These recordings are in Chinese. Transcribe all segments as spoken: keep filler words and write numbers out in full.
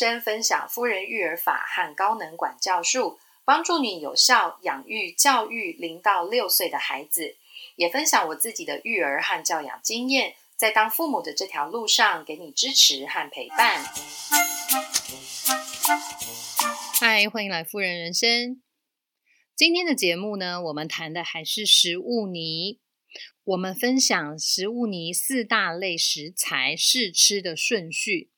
生分享夫人育儿法和高能管教术，帮助你有效养育教育零到六岁的孩子，也分享我自己的育儿和教养经验，在当父母的这条路上给你支持和陪伴。嗨，欢迎来夫人人生。今天的节目呢，我们谈的还是食物泥。我们分享食物泥四大类食材试吃的顺序。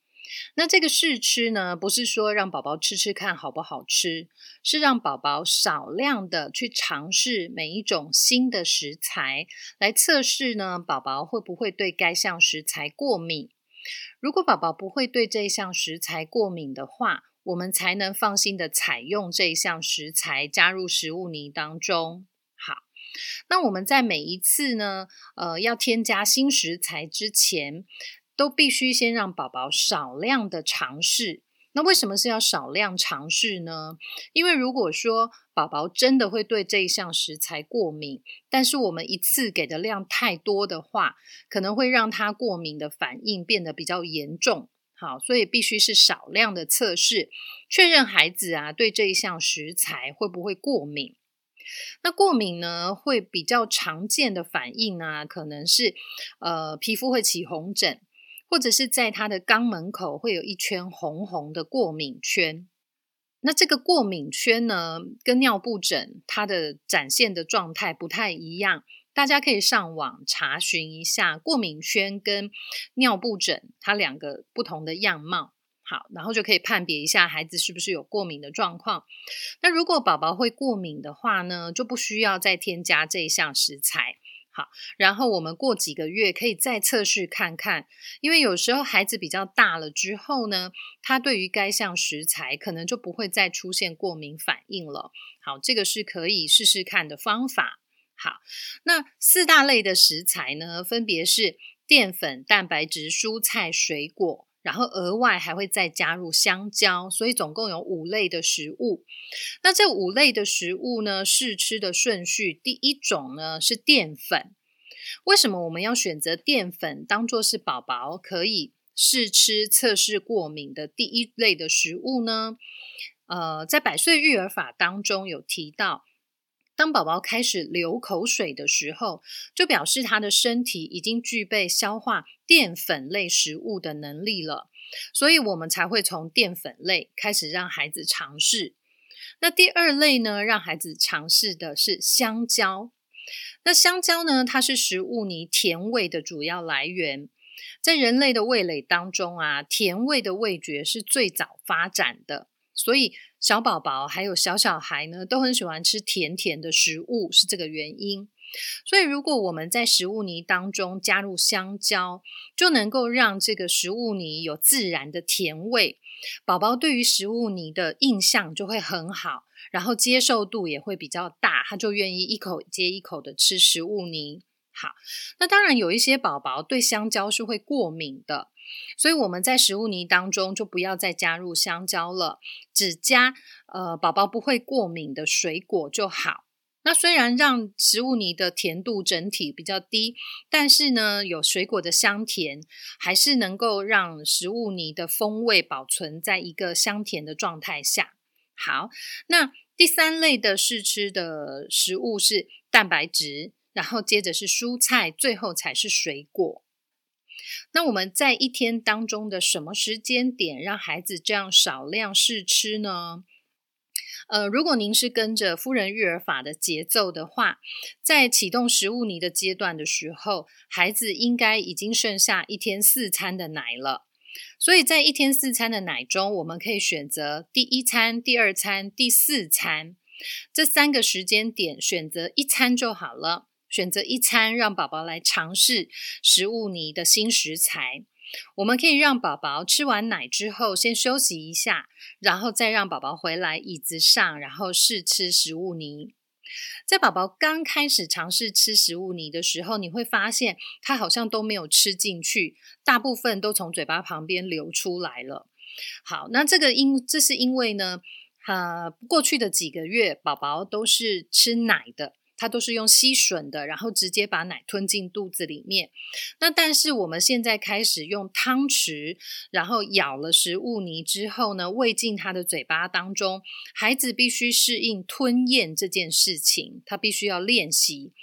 那这个试吃呢，不是说让宝宝吃吃看好不好吃，是让宝宝少量的去尝试每一种新的食材，来测试呢，宝宝会不会对该项食材过敏。如果宝宝不会对这项食材过敏的话，我们才能放心的采用这一项食材加入食物泥当中。好，那我们在每一次呢，呃，要添加新食材之前，都必须先让宝宝少量的尝试。那为什么是要少量尝试呢？因为如果说宝宝真的会对这一项食材过敏，但是我们一次给的量太多的话，可能会让他过敏的反应变得比较严重。好，所以必须是少量的测试，确认孩子啊对这一项食材会不会过敏。那过敏呢，会比较常见的反应啊，可能是呃皮肤会起红疹，或者是在他的肛门口会有一圈红红的过敏圈。那这个过敏圈呢，跟尿布疹它的展现的状态不太一样，大家可以上网查询一下过敏圈跟尿布疹它两个不同的样貌。好，然后就可以判别一下孩子是不是有过敏的状况。那如果宝宝会过敏的话呢，就不需要再添加这一项食材。好，然后我们过几个月可以再测试看看，因为有时候孩子比较大了之后呢，他对于该项食材可能就不会再出现过敏反应了。好，这个是可以试试看的方法。好，那四大类的食材呢，分别是淀粉、蛋白质、蔬菜、水果，然后额外还会再加入香蕉，所以总共有五类的食物。那这五类的食物呢，试吃的顺序，第一种呢是淀粉。为什么我们要选择淀粉当作是宝宝可以试吃测试过敏的第一类的食物呢？呃，在百岁育儿法当中有提到，当宝宝开始流口水的时候，就表示他的身体已经具备消化淀粉类食物的能力了，所以我们才会从淀粉类开始让孩子尝试。那第二类呢，让孩子尝试的是香蕉。那香蕉呢，它是食物泥甜味的主要来源。在人类的味蕾当中啊，甜味的味觉是最早发展的，所以小宝宝还有小小孩呢，都很喜欢吃甜甜的食物，是这个原因。所以如果我们在食物泥当中加入香蕉，就能够让这个食物泥有自然的甜味，宝宝对于食物泥的印象就会很好，然后接受度也会比较大，他就愿意一口接一口的吃食物泥。好，那当然有一些宝宝对香蕉是会过敏的，所以我们在食物泥当中就不要再加入香蕉了，只加呃宝宝不会过敏的水果就好。那虽然让食物泥的甜度整体比较低，但是呢，有水果的香甜，还是能够让食物泥的风味保存在一个香甜的状态下。好，那第三类的试吃的食物是蛋白质，然后接着是蔬菜，最后才是水果。那我们在一天当中的什么时间点让孩子这样少量试吃呢？呃，如果您是跟着夫人育儿法的节奏的话，在启动食物泥的阶段的时候，孩子应该已经剩下一天四餐的奶了。所以在一天四餐的奶中，我们可以选择第一餐、第二餐、第四餐，这三个时间点选择一餐就好了。选择一餐让宝宝来尝试食物泥的新食材。我们可以让宝宝吃完奶之后先休息一下，然后再让宝宝回来椅子上，然后试吃食物泥。在宝宝刚开始尝试吃食物泥的时候，你会发现他好像都没有吃进去，大部分都从嘴巴旁边流出来了。好，那这个因这是因为呢，呃，过去的几个月宝宝都是吃奶的，它都是用吸吮的，然后直接把奶吞进肚子里面。那但是我们现在开始用汤匙，然后咬了食物泥之后呢，喂进他的嘴巴当中，孩子必须适应吞咽这件事情，他必须要练习。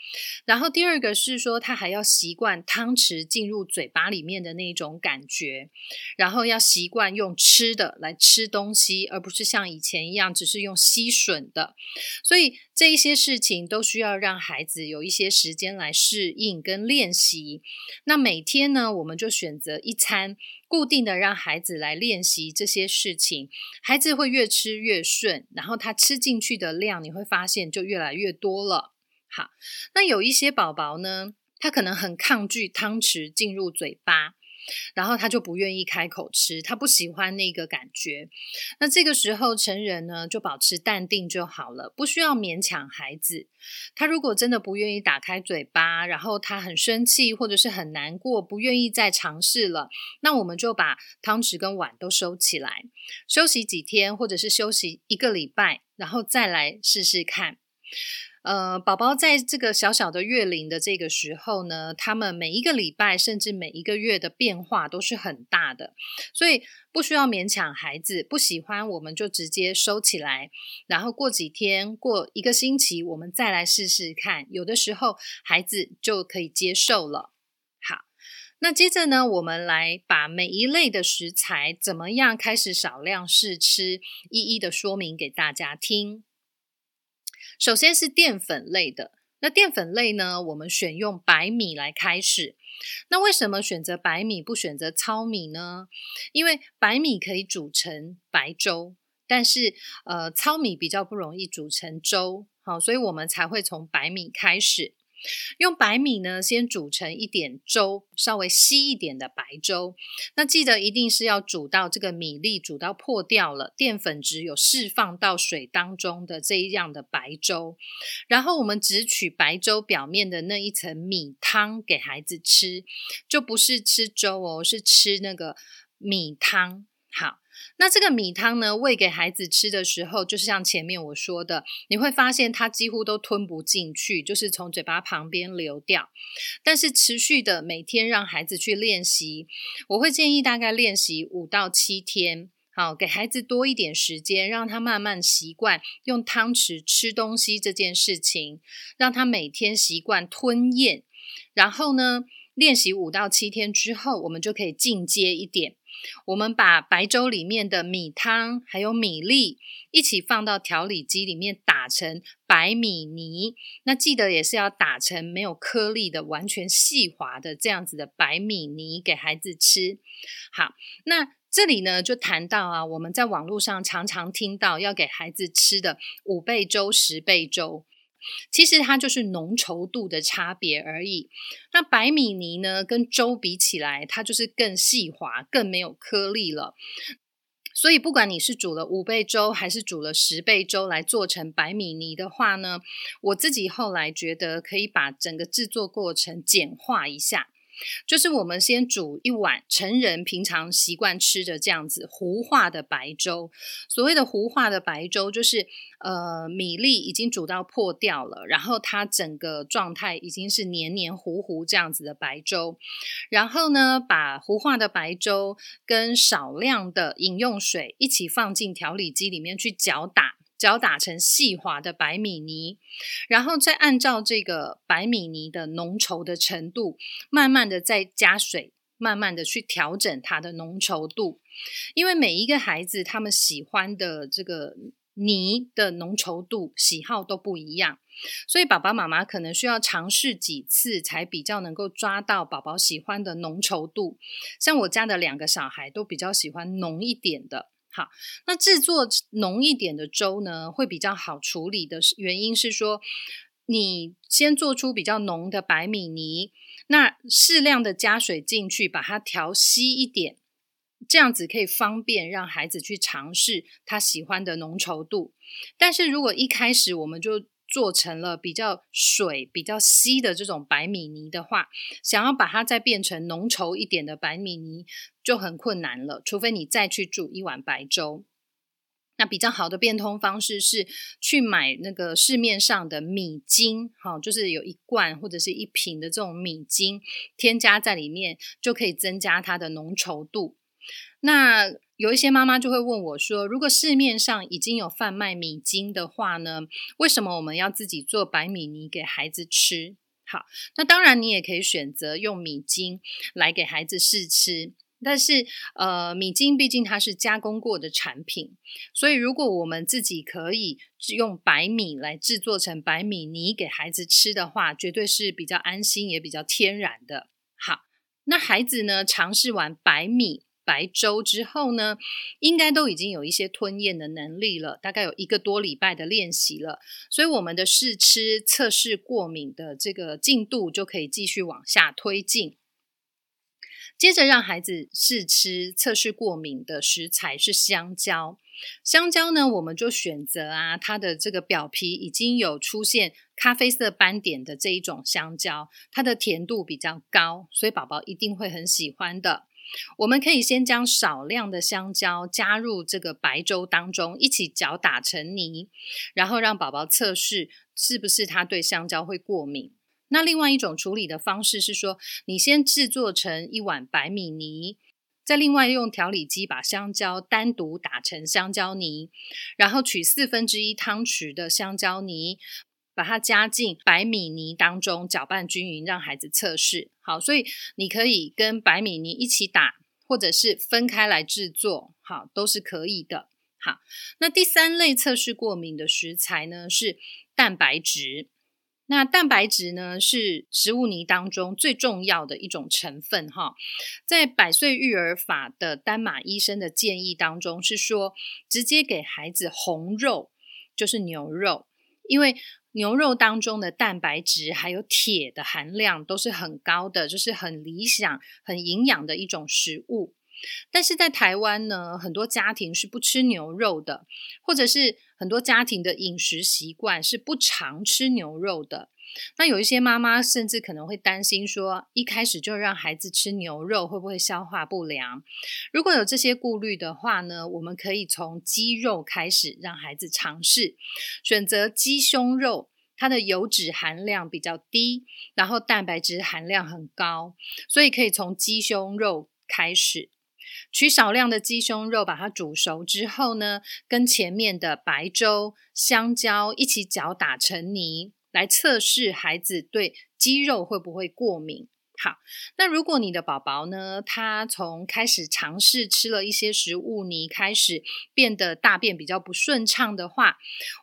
然后第二个是说，他还要习惯汤匙进入嘴巴里面的那种感觉，然后要习惯用吃的来吃东西，而不是像以前一样只是用吸吮的。所以这一些事情都需要让孩子有一些时间来适应跟练习。那每天呢，我们就选择一餐固定的让孩子来练习这些事情，孩子会越吃越顺，然后他吃进去的量你会发现就越来越多了。好，那有一些宝宝呢，他可能很抗拒汤匙进入嘴巴，然后他就不愿意开口吃，他不喜欢那个感觉。那这个时候成人呢，就保持淡定就好了，不需要勉强孩子。他如果真的不愿意打开嘴巴，然后他很生气或者是很难过，不愿意再尝试了，那我们就把汤匙跟碗都收起来，休息几天或者是休息一个礼拜，然后再来试试看。呃，宝宝在这个小小的月龄的这个时候呢，他们每一个礼拜甚至每一个月的变化都是很大的，所以不需要勉强孩子，不喜欢我们就直接收起来，然后过几天过一个星期我们再来试试看，有的时候孩子就可以接受了。那接着呢，我们来把每一类的食材怎么样开始少量试吃一一的说明给大家听。首先是淀粉类的，那淀粉类呢，我们选用白米来开始。那为什么选择白米不选择糙米呢？因为白米可以煮成白粥，但是呃，糙米比较不容易煮成粥，好，所以我们才会从白米开始。用白米呢，先煮成一点粥，稍微稀一点的白粥。那记得一定是要煮到这个米粒煮到破掉了，淀粉质有释放到水当中的这一样的白粥。然后我们只取白粥表面的那一层米汤给孩子吃，就不是吃粥哦，是吃那个米汤。好，那这个米汤呢，喂给孩子吃的时候，就是像前面我说的，你会发现它几乎都吞不进去，就是从嘴巴旁边流掉。但是持续的每天让孩子去练习，我会建议大概练习五到七天，好，给孩子多一点时间，让他慢慢习惯用汤匙吃东西这件事情，让他每天习惯吞咽。然后呢，练习五到七天之后，我们就可以进阶一点。我们把白粥里面的米汤还有米粒一起放到调理机里面打成白米泥，那记得也是要打成没有颗粒的，完全细滑的这样子的白米泥给孩子吃。好，那这里呢就谈到啊，我们在网络上常常听到要给孩子吃的五倍粥、十倍粥，其实它就是浓稠度的差别而已。那白米泥呢，跟粥比起来，它就是更细滑，更没有颗粒了。所以不管你是煮了五倍粥还是煮了十倍粥来做成白米泥的话呢，我自己后来觉得可以把整个制作过程简化一下，就是我们先煮一碗成人平常习惯吃的这样子糊化的白粥。所谓的糊化的白粥，就是呃米粒已经煮到破掉了，然后它整个状态已经是黏黏糊糊这样子的白粥。然后呢，把糊化的白粥跟少量的饮用水一起放进调理机里面去搅打，搅打成细滑的白米泥，然后再按照这个白米泥的浓稠的程度，慢慢的再加水，慢慢的去调整它的浓稠度。因为每一个孩子他们喜欢的这个泥的浓稠度喜好都不一样，所以爸爸妈妈可能需要尝试几次才比较能够抓到宝宝喜欢的浓稠度。像我家的两个小孩都比较喜欢浓一点的。好，那制作浓一点的粥呢，会比较好处理的原因是说，你先做出比较浓的白米泥，那适量的加水进去，把它调稀一点，这样子可以方便让孩子去尝试他喜欢的浓稠度。但是如果一开始我们就做成了比较水比较稀的这种白米泥的话，想要把它再变成浓稠一点的白米泥就很困难了，除非你再去煮一碗白粥。那比较好的变通方式是去买那个市面上的米精，好，就是有一罐或者是一瓶的这种米精，添加在里面就可以增加它的浓稠度。那有一些妈妈就会问我说，如果市面上已经有贩卖米精的话呢，为什么我们要自己做白米泥给孩子吃？好，那当然你也可以选择用米精来给孩子试吃，但是呃，米精毕竟它是加工过的产品，所以如果我们自己可以用白米来制作成白米泥给孩子吃的话，绝对是比较安心也比较天然的。好，那孩子呢尝试完白米白粥之后呢，应该都已经有一些吞咽的能力了，大概有一个多礼拜的练习了，所以我们的试吃测试过敏的这个进度就可以继续往下推进。接着让孩子试吃测试过敏的食材是香蕉。香蕉呢，我们就选择啊，它的这个表皮已经有出现咖啡色斑点的这一种香蕉，它的甜度比较高，所以宝宝一定会很喜欢的。我们可以先将少量的香蕉加入这个白粥当中，一起搅打成泥，然后让宝宝测试是不是他对香蕉会过敏。那另外一种处理的方式是说，你先制作成一碗白米泥，再另外用调理机把香蕉单独打成香蕉泥，然后取四分之一汤匙的香蕉泥，把它加进白米泥当中，搅拌均匀，让孩子测试。好，所以你可以跟白米泥一起打，或者是分开来制作，好，都是可以的。好，那第三类测试过敏的食材呢，是蛋白质。那蛋白质呢，是食物泥当中最重要的一种成分哈。在百岁育儿法的丹马医生的建议当中是说，直接给孩子红肉，就是牛肉，因为牛肉当中的蛋白质还有铁的含量都是很高的，就是很理想很营养的一种食物。但是在台湾呢，很多家庭是不吃牛肉的，或者是很多家庭的饮食习惯是不常吃牛肉的。那有一些妈妈甚至可能会担心说，一开始就让孩子吃牛肉会不会消化不良？如果有这些顾虑的话呢，我们可以从鸡肉开始让孩子尝试，选择鸡胸肉，它的油脂含量比较低，然后蛋白质含量很高，所以可以从鸡胸肉开始。取少量的鸡胸肉把它煮熟之后呢，跟前面的白粥、香蕉一起搅打成泥，来测试孩子对鸡肉会不会过敏。好，那如果你的宝宝呢，他从开始尝试吃了一些食物泥开始变得大便比较不顺畅的话，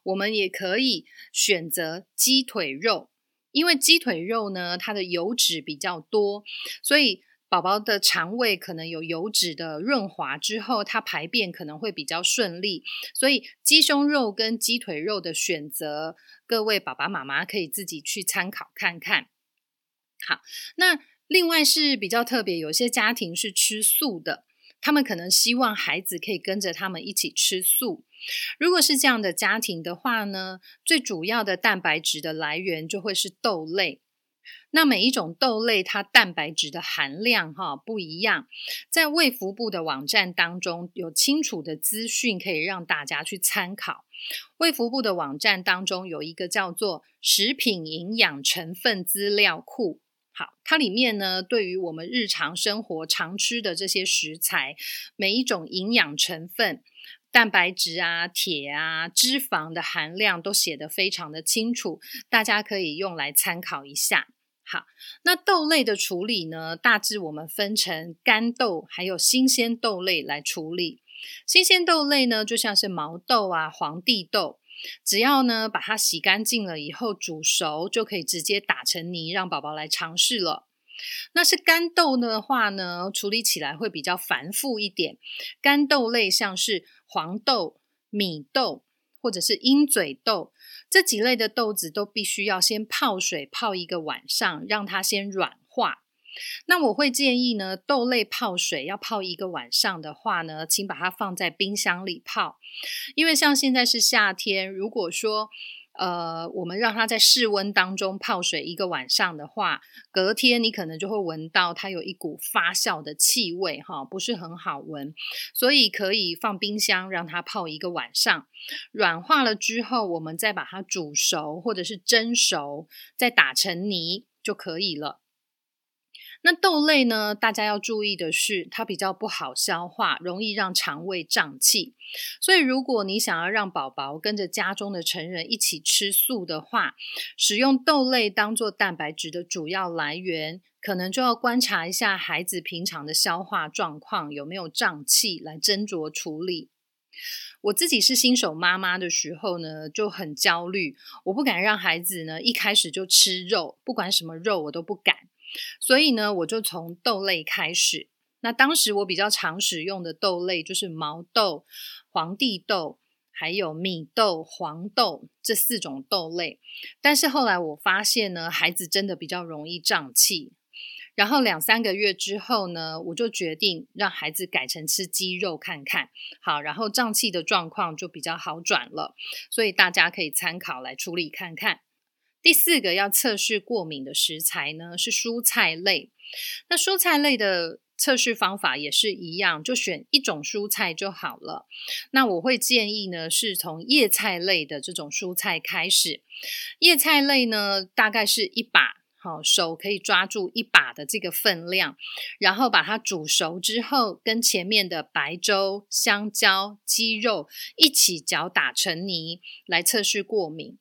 我们也可以选择鸡腿肉，因为鸡腿肉呢，它的油脂比较多，所以宝宝的肠胃可能有油脂的润滑之后，它排便可能会比较顺利，所以鸡胸肉跟鸡腿肉的选择，各位爸爸妈妈可以自己去参考看看。好，那另外是比较特别，有些家庭是吃素的，他们可能希望孩子可以跟着他们一起吃素。如果是这样的家庭的话呢，最主要的蛋白质的来源就会是豆类。那每一种豆类它蛋白质的含量哈不一样，在卫福部的网站当中有清楚的资讯可以让大家去参考。卫福部的网站当中有一个叫做食品营养成分资料库，好，它里面呢对于我们日常生活常吃的这些食材，每一种营养成分，蛋白质啊、铁啊、脂肪的含量都写得非常的清楚，大家可以用来参考一下。好，那豆类的处理呢，大致我们分成干豆还有新鲜豆类来处理。新鲜豆类呢，就像是毛豆啊、皇帝豆，只要呢把它洗干净了以后煮熟，就可以直接打成泥让宝宝来尝试了。那是干豆的话呢，处理起来会比较繁复一点，干豆类像是黄豆、米豆或者是鹰嘴豆，这几类的豆子都必须要先泡水泡一个晚上，让它先软化。那我会建议呢，豆类泡水要泡一个晚上的话呢，请把它放在冰箱里泡，因为像现在是夏天，如果说呃，我们让它在室温当中泡水一个晚上的话，隔天你可能就会闻到它有一股发酵的气味哈，不是很好闻，所以可以放冰箱让它泡一个晚上，软化了之后我们再把它煮熟或者是蒸熟，再打成泥就可以了。那豆类呢，大家要注意的是它比较不好消化，容易让肠胃胀气，所以如果你想要让宝宝跟着家中的成人一起吃素的话，使用豆类当作蛋白质的主要来源，可能就要观察一下孩子平常的消化状况有没有胀气，来斟酌处理。我自己是新手妈妈的时候呢，就很焦虑，我不敢让孩子呢一开始就吃肉，不管什么肉我都不敢，所以呢我就从豆类开始。那当时我比较常使用的豆类就是毛豆、皇帝豆还有米豆、黄豆这四种豆类，但是后来我发现呢孩子真的比较容易胀气，然后两三个月之后呢我就决定让孩子改成吃鸡肉看看，好，然后胀气的状况就比较好转了，所以大家可以参考来处理看看。第四个要测试过敏的食材呢是蔬菜类，那蔬菜类的测试方法也是一样，就选一种蔬菜就好了。那我会建议呢是从叶菜类的这种蔬菜开始，叶菜类呢大概是一把好手可以抓住一把的这个分量，然后把它煮熟之后，跟前面的白粥、香蕉、鸡肉一起搅打成泥来测试过敏。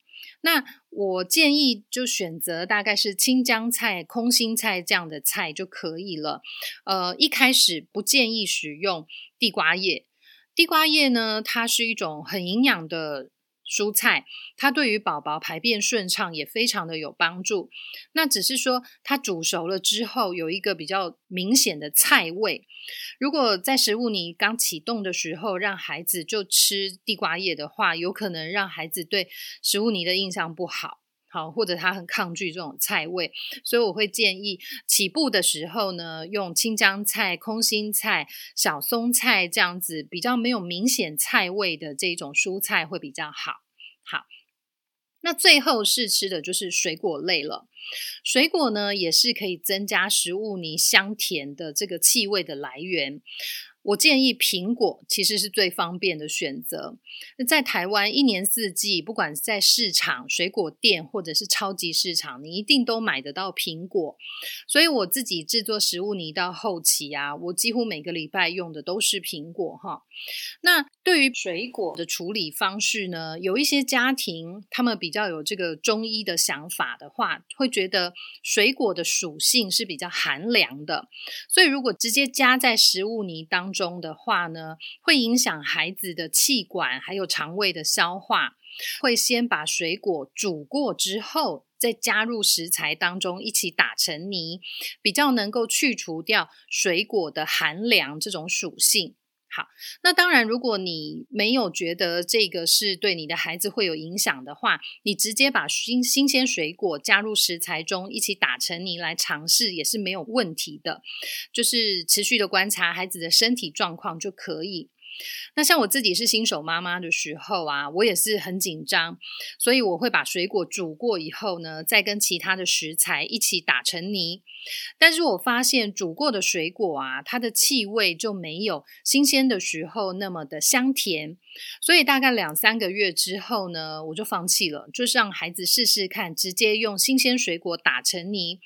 那我建议就选择大概是青江菜、空心菜这样的菜就可以了。呃，一开始不建议使用地瓜叶，地瓜叶呢它是一种很营养的蔬菜，它对于宝宝排便顺畅也非常的有帮助，那只是说它煮熟了之后有一个比较明显的菜味，如果在食物你刚启动的时候让孩子就吃地瓜叶的话，有可能让孩子对食物泥的印象不好，好，或者他很抗拒这种菜味，所以我会建议起步的时候呢用青江菜、空心菜、小松菜这样子比较没有明显菜味的这种蔬菜会比较好。好，那最后是吃的就是水果类了，水果呢也是可以增加食物泥香甜的这个气味的来源，我建议苹果其实是最方便的选择。在台湾一年四季不管在市场、水果店或者是超级市场，你一定都买得到苹果，所以我自己制作食物泥到后期啊，我几乎每个礼拜用的都是苹果哈。那对于水果的处理方式呢，有一些家庭他们比较有这个中医的想法的话，会觉得水果的属性是比较寒凉的，所以如果直接加在食物泥当中中的话呢，会影响孩子的气管还有肠胃的消化，会先把水果煮过之后再加入食材当中一起打成泥，比较能够去除掉水果的寒凉这种属性。好，那当然如果你没有觉得这个是对你的孩子会有影响的话，你直接把新新鲜水果加入食材中一起打成泥来尝试也是没有问题的，就是持续的观察孩子的身体状况就可以。那像我自己是新手妈妈的时候啊，我也是很紧张，所以我会把水果煮过以后呢再跟其他的食材一起打成泥，但是我发现煮过的水果啊它的气味就没有新鲜的时候那么的香甜，所以大概两三个月之后呢我就放弃了，就是让孩子试试看直接用新鲜水果打成泥，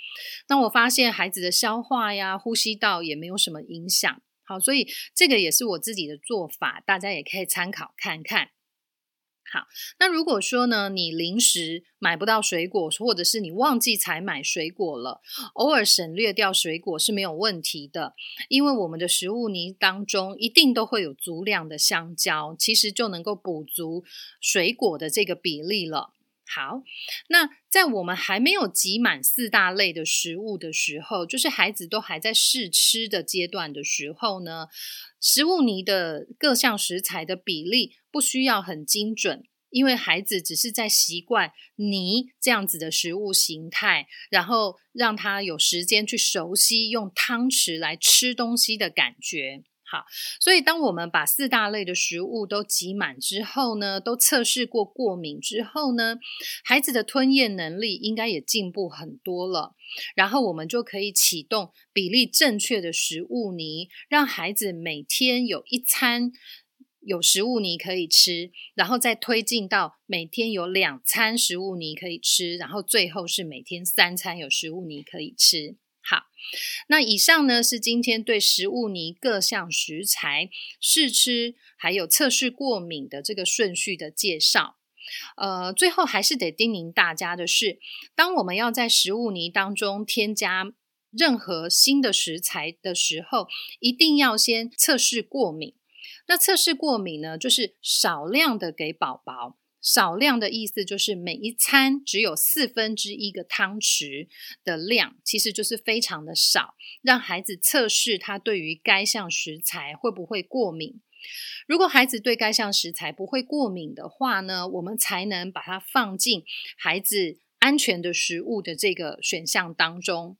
那我发现孩子的消化呀、呼吸道也没有什么影响。好，所以这个也是我自己的做法，大家也可以参考看看。好，那如果说呢你临时买不到水果，或者是你忘记采买水果了，偶尔省略掉水果是没有问题的，因为我们的食物泥当中一定都会有足量的香蕉，其实就能够补足水果的这个比例了。好，那在我们还没有集满四大类的食物的时候，就是孩子都还在试吃的阶段的时候呢，食物泥的各项食材的比例不需要很精准，因为孩子只是在习惯泥这样子的食物形态，然后让他有时间去熟悉用汤匙来吃东西的感觉。好，所以当我们把四大类的食物都挤满之后呢，都测试过过敏之后呢，孩子的吞咽能力应该也进步很多了，然后我们就可以启动比例正确的食物泥，让孩子每天有一餐有食物泥可以吃，然后再推进到每天有两餐食物泥可以吃，然后最后是每天三餐有食物泥可以吃。好，那以上呢是今天对食物泥各项食材试吃还有测试过敏的这个顺序的介绍。呃，最后还是得叮咛大家的是，当我们要在食物泥当中添加任何新的食材的时候，一定要先测试过敏。那测试过敏呢，就是少量的给宝宝，少量的意思就是每一餐只有四分之一个汤匙的量，其实就是非常的少，让孩子测试他对于该项食材会不会过敏。如果孩子对该项食材不会过敏的话呢，我们才能把它放进孩子安全的食物的这个选项当中。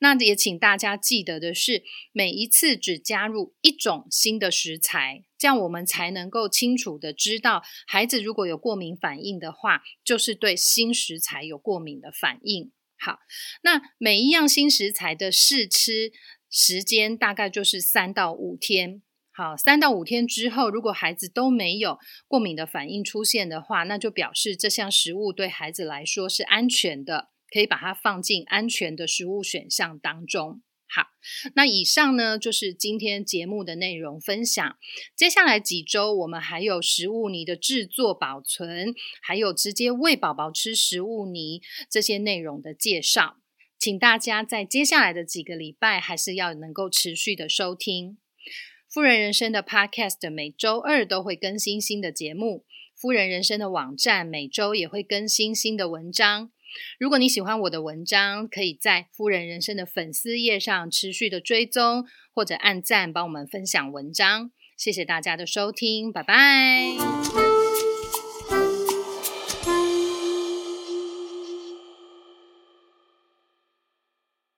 那也请大家记得的是，每一次只加入一种新的食材，这样我们才能够清楚的知道孩子如果有过敏反应的话，就是对新食材有过敏的反应。好，那每一样新食材的试吃时间大概就是三到五天。好，三到五天之后，如果孩子都没有过敏的反应出现的话，那就表示这项食物对孩子来说是安全的，可以把它放进安全的食物选项当中。好，那以上呢就是今天节目的内容分享。接下来几周我们还有食物泥的制作保存，还有直接喂宝宝吃食物泥这些内容的介绍，请大家在接下来的几个礼拜还是要能够持续的收听夫人人生的 podcast， 每周二都会更新新的节目，夫人人生的网站每周也会更新新的文章。如果你喜欢我的文章，可以在夫人人生的粉丝页上持续的追踪，或者按赞帮我们分享文章。谢谢大家的收听，拜拜。